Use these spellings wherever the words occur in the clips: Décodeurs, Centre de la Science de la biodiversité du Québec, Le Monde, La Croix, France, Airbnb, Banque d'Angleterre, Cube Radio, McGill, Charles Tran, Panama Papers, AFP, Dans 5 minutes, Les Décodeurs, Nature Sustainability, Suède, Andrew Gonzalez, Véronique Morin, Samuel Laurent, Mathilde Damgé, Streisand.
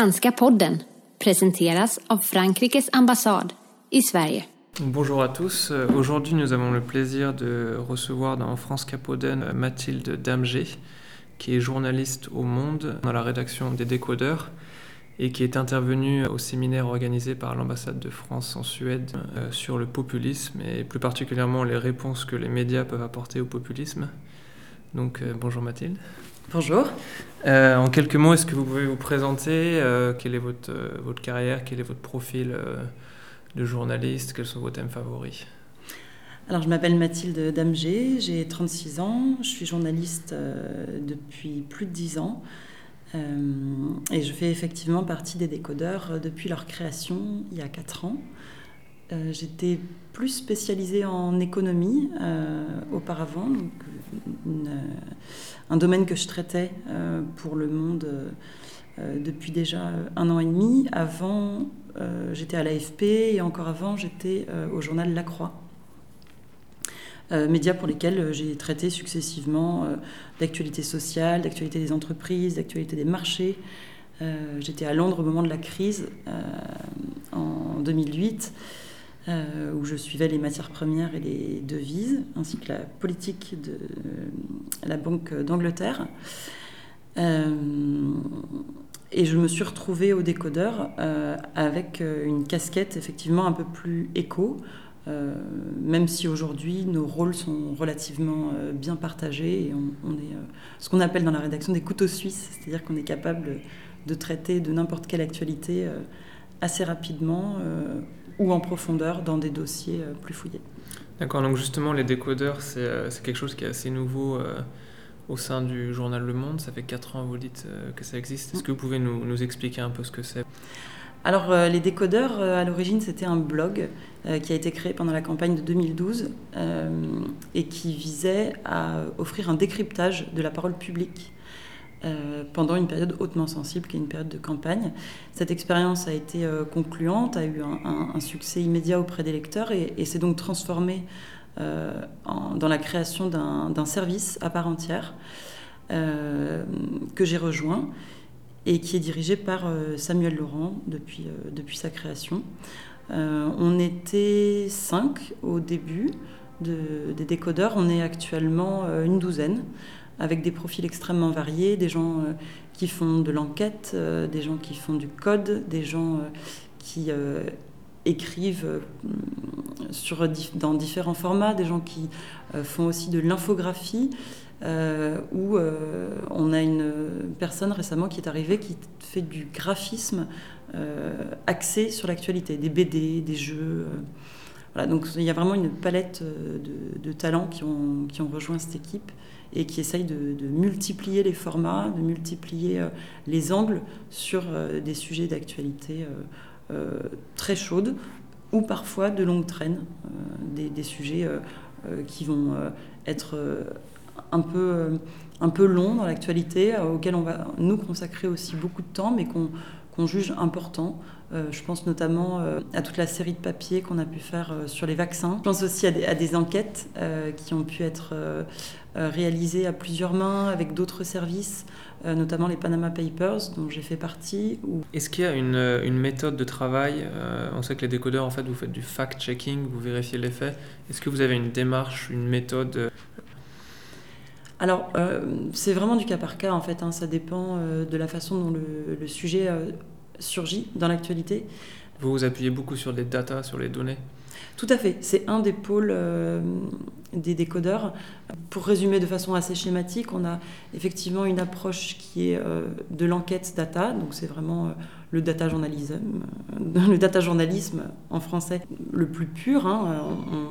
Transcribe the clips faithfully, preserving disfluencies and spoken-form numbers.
Franska podden présenteras av Frankrikes ambassade i Sverige. Bonjour à tous. Aujourd'hui, nous avons le plaisir de recevoir dans Franska podden Mathilde Damgé, qui est journaliste au Monde dans la rédaction des Décodeurs et qui est intervenue au séminaire organisé par l'ambassade de France en Suède sur le populisme et plus particulièrement les réponses que les médias peuvent apporter au populisme. Donc bonjour Mathilde. Bonjour. Euh, en quelques mots, est-ce que vous pouvez vous présenter euh, quelle est votre, euh, votre carrière, quel est votre profil euh, de journaliste, quels sont vos thèmes favoris? Alors, je m'appelle Mathilde Damgé, j'ai trente-six ans, je suis journaliste euh, depuis plus de dix ans euh, et je fais effectivement partie des Décodeurs euh, depuis leur création il y a quatre ans. Euh, j'étais plus spécialisée en économie euh, auparavant, donc une, euh, un domaine que je traitais euh, pour Le Monde euh, depuis déjà un an et demi. Avant, euh, j'étais à l'A F P et encore avant, j'étais euh, au journal La Croix. Euh, médias pour lesquels j'ai traité successivement euh, d'actualité sociale, d'actualité des entreprises, d'actualité des marchés. Euh, j'étais à Londres au moment de la crise euh, en deux mille huit, euh, où je suivais les matières premières et les devises, ainsi que la politique de euh, la Banque d'Angleterre. Euh, et je me suis retrouvée au Décodeur euh, avec une casquette effectivement un peu plus éco, Euh, même si aujourd'hui nos rôles sont relativement euh, bien partagés et on, on est euh, ce qu'on appelle dans la rédaction des couteaux suisses, c'est-à-dire qu'on est capable de traiter de n'importe quelle actualité euh, assez rapidement euh, ou en profondeur dans des dossiers euh, plus fouillés. D'accord, donc justement les Décodeurs, c'est, euh, c'est quelque chose qui est assez nouveau euh, au sein du journal Le Monde, ça fait quatre ans vous dites euh, que ça existe, est-ce que vous pouvez nous, nous expliquer un peu ce que c'est ? Alors, euh, les Décodeurs, euh, à l'origine, c'était un blog euh, qui a été créé pendant la campagne de deux mille douze euh, et qui visait à offrir un décryptage de la parole publique euh, pendant une période hautement sensible, qui est une période de campagne. Cette expérience a été euh, concluante, a eu un, un, un succès immédiat auprès des lecteurs et, et s'est donc transformée euh, en, dans la création d'un, d'un service à part entière euh, que j'ai rejoint, et qui est dirigé par Samuel Laurent depuis, depuis sa création. Euh, on était cinq au début de, des Décodeurs, on est actuellement une douzaine, avec des profils extrêmement variés, des gens qui font de l'enquête, des gens qui font du code, des gens qui euh, écrivent sur, dans différents formats, des gens qui font aussi de l'infographie, Euh, où euh, on a une personne récemment qui est arrivée qui fait du graphisme euh, axé sur l'actualité, des B D, des jeux. Euh, voilà. Donc il y a vraiment une palette de, de talents qui ont, qui ont rejoint cette équipe et qui essayent de, de multiplier les formats, de multiplier euh, les angles sur euh, des sujets d'actualité euh, euh, très chaudes ou parfois de longue traîne, euh, des, des sujets euh, euh, qui vont euh, être... Euh, un peu, un peu long dans l'actualité, euh, auquel on va nous consacrer aussi beaucoup de temps, mais qu'on, qu'on juge important. Euh, je pense notamment euh, à toute la série de papiers qu'on a pu faire euh, sur les vaccins. Je pense aussi à des, à des enquêtes euh, qui ont pu être euh, réalisées à plusieurs mains, avec d'autres services, euh, notamment les Panama Papers, dont j'ai fait partie. Où... Est-ce qu'il y a une, une méthode de travail euh, On sait que les Décodeurs, en fait, vous faites du fact-checking, vous vérifiez les faits. Est-ce que vous avez une démarche, une méthode ? Alors, euh, c'est vraiment du cas par cas, en fait. Hein, ça dépend euh, de la façon dont le, le sujet euh, surgit dans l'actualité. Vous vous appuyez beaucoup sur les data, sur les données ? Tout à fait. C'est un des pôles euh, des Décodeurs. Pour résumer de façon assez schématique, on a effectivement une approche qui est euh, de l'enquête data. Donc, c'est vraiment euh, le data journalisme, euh, le data journalisme en français le plus pur. Hein, on, on,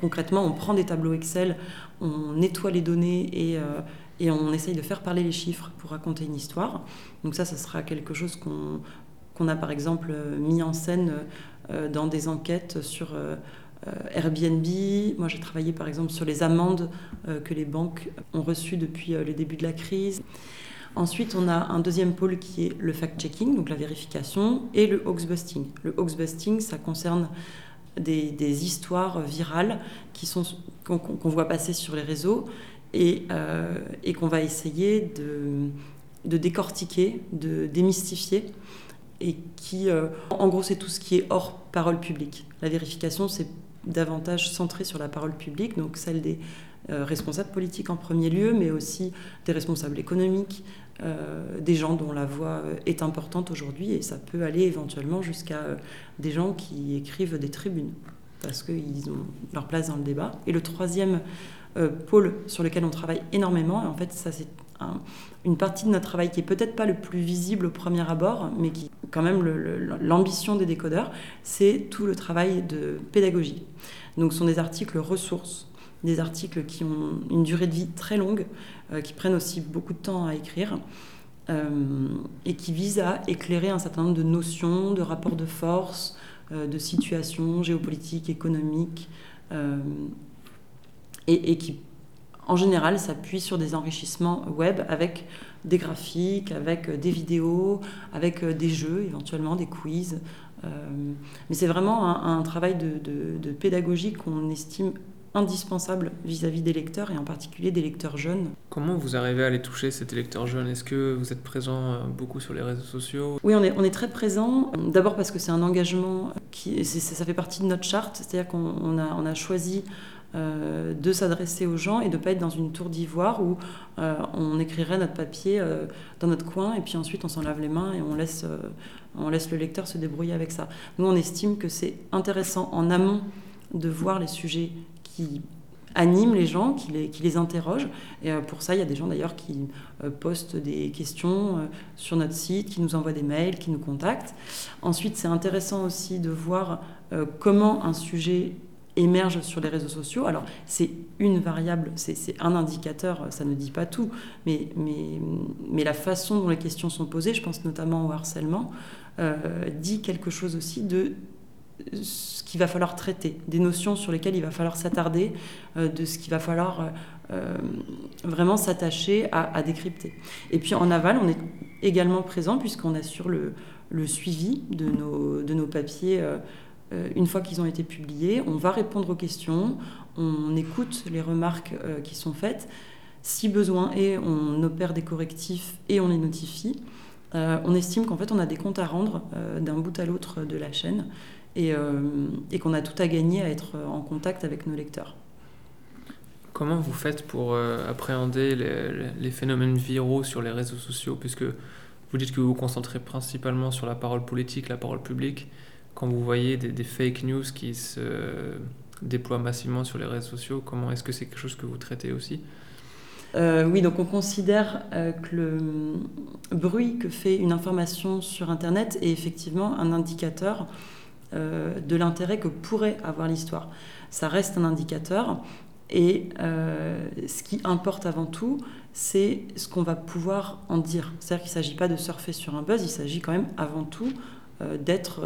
Concrètement, on prend des tableaux Excel, on nettoie les données et, euh, et on essaye de faire parler les chiffres pour raconter une histoire. Donc ça, ça sera quelque chose qu'on, qu'on a par exemple mis en scène euh, dans des enquêtes sur euh, Airbnb. Moi, j'ai travaillé par exemple sur les amendes euh, que les banques ont reçues depuis euh, le début de la crise. Ensuite, on a un deuxième pôle qui est le fact-checking, donc la vérification, et le hoax-busting. Le hoax-busting, ça concerne... Des, des histoires virales qui sont, qu'on, qu'on voit passer sur les réseaux et, euh, et qu'on va essayer de, de décortiquer, de démystifier, et qui, euh, en gros, c'est tout ce qui est hors parole publique. La vérification, c'est davantage centré sur la parole publique, donc celle des euh, responsables politiques en premier lieu, mais aussi des responsables économiques, euh, des gens dont la voix est importante aujourd'hui, et ça peut aller éventuellement jusqu'à euh, des gens qui écrivent des tribunes, parce qu'ils ont leur place dans le débat. Et le troisième euh, pôle sur lequel on travaille énormément, et en fait, ça c'est un, une partie de notre travail qui est peut-être pas le plus visible au premier abord, mais qui quand même le, le, l'ambition des décodeurs, c'est tout le travail de pédagogie. Donc ce sont des articles ressources, des articles qui ont une durée de vie très longue, euh, qui prennent aussi beaucoup de temps à écrire, euh, et qui visent à éclairer un certain nombre de notions, de rapports de force, euh, de situations géopolitiques, économiques, euh, et, et qui, en général, s'appuie sur des enrichissements web avec des graphiques, avec des vidéos, avec des jeux, éventuellement des quiz. Euh, mais c'est vraiment un, un travail de, de, de pédagogie qu'on estime indispensable vis-à-vis des lecteurs, et en particulier des lecteurs jeunes. Comment vous arrivez à les toucher, ces lecteurs jeunes ? Est-ce que vous êtes présent beaucoup sur les réseaux sociaux ? Oui, on est, on est très présent. D'abord parce que c'est un engagement qui, c'est, ça fait partie de notre charte, c'est-à-dire qu'on on a, on a choisi Euh, de s'adresser aux gens et de ne pas être dans une tour d'ivoire où euh, on écrirait notre papier euh, dans notre coin et puis ensuite on s'en lave les mains et on laisse, euh, on laisse le lecteur se débrouiller avec ça. Nous, on estime que c'est intéressant en amont de voir les sujets qui animent les gens, qui les, qui les interrogent. Et euh, pour ça, il y a des gens d'ailleurs qui euh, postent des questions euh, sur notre site, qui nous envoient des mails, qui nous contactent. Ensuite, c'est intéressant aussi de voir euh, comment un sujet émerge sur les réseaux sociaux. Alors, c'est une variable, c'est, c'est un indicateur, ça ne dit pas tout, mais, mais, mais la façon dont les questions sont posées, je pense notamment au harcèlement, euh, dit quelque chose aussi de ce qu'il va falloir traiter, des notions sur lesquelles il va falloir s'attarder, euh, de ce qu'il va falloir euh, vraiment s'attacher à, à décrypter. Et puis, en aval, on est également présent, puisqu'on assure le, le suivi de nos, de nos papiers euh, une fois qu'ils ont été publiés, on va répondre aux questions, on écoute les remarques qui sont faites, si besoin est, on opère des correctifs et on les notifie. Euh, on estime qu'en fait, on a des comptes à rendre euh, d'un bout à l'autre de la chaîne et, euh, et qu'on a tout à gagner à être en contact avec nos lecteurs. Comment vous faites pour euh, appréhender les, les phénomènes viraux sur les réseaux sociaux, puisque vous dites que vous vous concentrez principalement sur la parole politique, la parole publique? Quand vous voyez des, des fake news qui se déploient massivement sur les réseaux sociaux, comment est-ce que c'est quelque chose que vous traitez aussi ? euh, Oui, donc on considère euh, que le bruit que fait une information sur Internet est effectivement un indicateur euh, de l'intérêt que pourrait avoir l'histoire. Ça reste un indicateur et euh, ce qui importe avant tout, c'est ce qu'on va pouvoir en dire. C'est-à-dire qu'il ne s'agit pas de surfer sur un buzz, il s'agit quand même avant tout d'être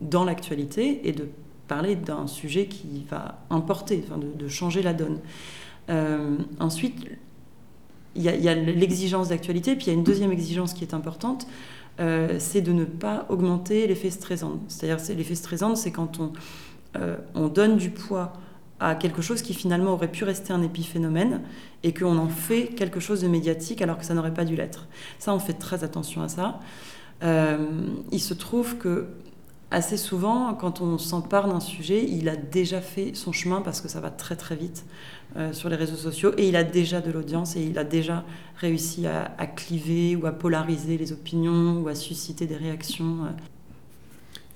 dans l'actualité et de parler d'un sujet qui va importer, enfin de, de changer la donne. Euh, ensuite, il y, y a l'exigence d'actualité, puis il y a une deuxième exigence qui est importante, euh, c'est de ne pas augmenter l'effet Streisand. C'est-à-dire c'est, l'effet Streisand, c'est quand on, euh, on donne du poids à quelque chose qui finalement aurait pu rester un épiphénomène et qu'on en fait quelque chose de médiatique alors que ça n'aurait pas dû l'être. Ça, on fait très attention à ça. Euh, il se trouve que assez souvent, quand on s'empare d'un sujet, il a déjà fait son chemin parce que ça va très très vite euh, sur les réseaux sociaux et il a déjà de l'audience et il a déjà réussi à, à cliver ou à polariser les opinions ou à susciter des réactions.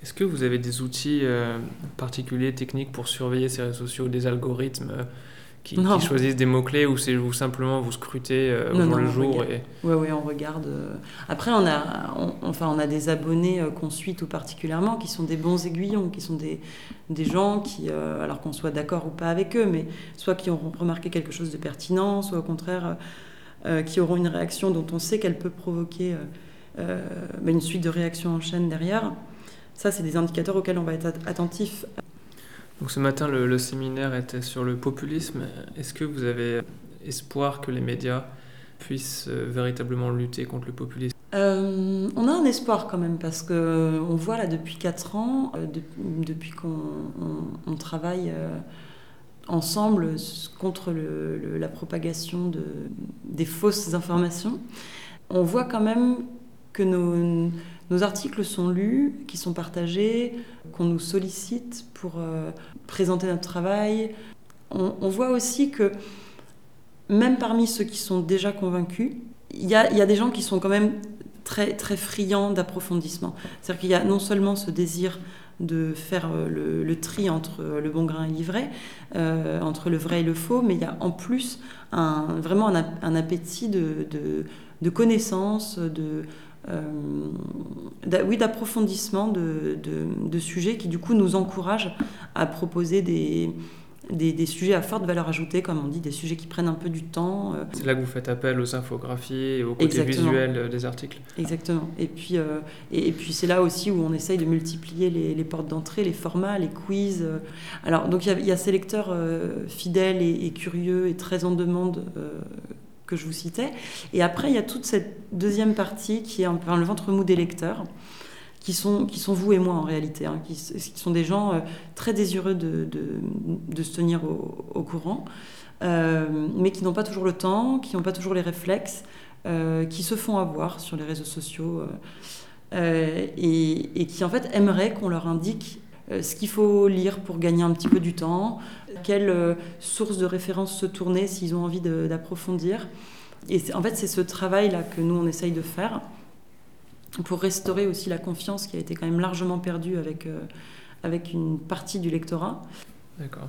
Est-ce que vous avez des outils euh, particuliers, techniques pour surveiller ces réseaux sociaux, des algorithmes euh, qui, qui choisissent des mots-clés ou c'est vous simplement vous scrutez euh, non, au non, le jour et... Oui, ouais, on regarde. Euh... Après, on a, on, enfin, on a des abonnés euh, qu'on suit tout particulièrement qui sont des bons aiguillons, qui sont des, des gens qui, euh, alors qu'on soit d'accord ou pas avec eux, mais soit qui auront remarqué quelque chose de pertinent, soit au contraire euh, qui auront une réaction dont on sait qu'elle peut provoquer euh, euh, une suite de réactions en chaîne derrière. Ça, c'est des indicateurs auxquels on va être attentif. Donc ce matin, le, le séminaire était sur le populisme. Est-ce que vous avez espoir que les médias puissent véritablement lutter contre le populisme ? euh, On a un espoir quand même, parce qu'on voit là depuis quatre ans, euh, de, depuis qu'on on, on travaille euh, ensemble contre le, le, la propagation de, des fausses informations, on voit quand même que nos, nos articles sont lus, qui sont partagés, qu'on nous sollicite pour euh, présenter notre travail. On, on voit aussi que même parmi ceux qui sont déjà convaincus, il y, y a des gens qui sont quand même très, très friands d'approfondissement. C'est-à-dire qu'il y a non seulement ce désir de faire le, le tri entre le bon grain et l'ivraie, euh, entre le vrai et le faux, mais il y a en plus un, vraiment un, un appétit de, de, de connaissances, de, euh, d'a, oui, d'approfondissement de, de, de sujets qui du coup nous encouragent à proposer des... Des, des sujets à forte valeur ajoutée, comme on dit, des sujets qui prennent un peu du temps. C'est là que vous faites appel aux infographies et au côté visuel des articles. Exactement. Et puis, euh, et, et puis c'est là aussi où on essaye de multiplier les, les portes d'entrée, les formats, les quiz. Alors, donc il y, y a ces lecteurs euh, fidèles et, et curieux et très en demande euh, que je vous citais. Et après, il y a toute cette deuxième partie qui est un peu, enfin, le ventre mou des lecteurs. Qui sont, qui sont vous et moi en réalité, hein, qui, qui sont des gens euh, très désireux de, de, de se tenir au, au courant, euh, mais qui n'ont pas toujours le temps, qui n'ont pas toujours les réflexes, euh, qui se font avoir sur les réseaux sociaux euh, et, et qui en fait aimeraient qu'on leur indique euh, ce qu'il faut lire pour gagner un petit peu du temps, quelles euh, sources de référence se tourner s'ils ont envie de, d'approfondir. Et en fait, c'est ce travail-là que nous, on essaye de faire, pour restaurer aussi la confiance qui a été quand même largement perdue avec, euh, avec une partie du lectorat. D'accord.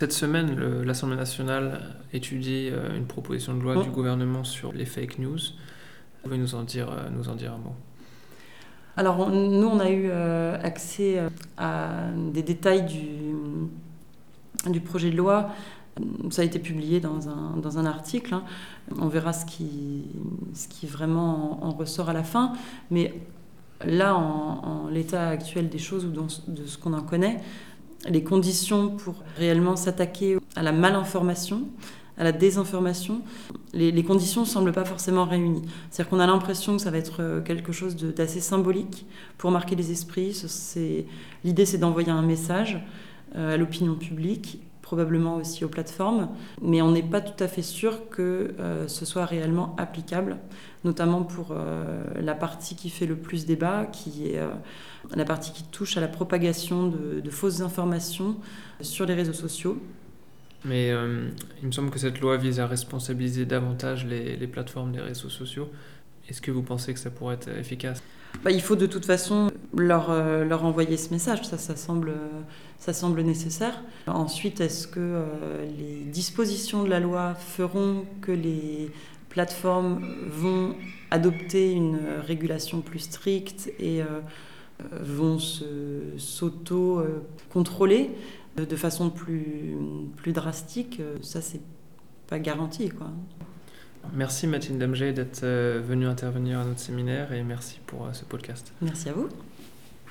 Cette semaine, le, l'Assemblée nationale étudie euh, une proposition de loi bon. du gouvernement sur les fake news. Vous pouvez nous en dire, euh, nous en dire un mot ? Alors, on, nous, on a eu euh, accès à des détails du, du projet de loi. Ça a été publié dans un, dans un article. Hein. On verra ce qui, ce qui vraiment en, en ressort à la fin. Mais là, en, en l'état actuel des choses, ou dans, de ce qu'on en connaît, les conditions pour réellement s'attaquer à la malinformation, à la désinformation, les, les conditions ne semblent pas forcément réunies. C'est-à-dire qu'on a l'impression que ça va être quelque chose de, d'assez symbolique pour marquer les esprits. C'est, l'idée, c'est d'envoyer un message à l'opinion publique, probablement aussi aux plateformes, mais on n'est pas tout à fait sûr que euh, ce soit réellement applicable, notamment pour euh, la partie qui fait le plus débat, qui est euh, la partie qui touche à la propagation de, de fausses informations sur les réseaux sociaux. Mais euh, il me semble que cette loi vise à responsabiliser davantage les, les plateformes des réseaux sociaux. Est-ce que vous pensez que ça pourrait être efficace ? Bah, il faut de toute façon leur, euh, leur envoyer ce message, ça, ça, semble, ça semble nécessaire. Ensuite, est-ce que euh, les dispositions de la loi feront que les plateformes vont adopter une régulation plus stricte et euh, vont se, s'auto-contrôler de, de façon plus, plus drastique ? Ça, c'est pas garanti, quoi. Merci Mathilde Damgé d'être venue intervenir à notre séminaire et merci pour ce podcast. Merci à vous.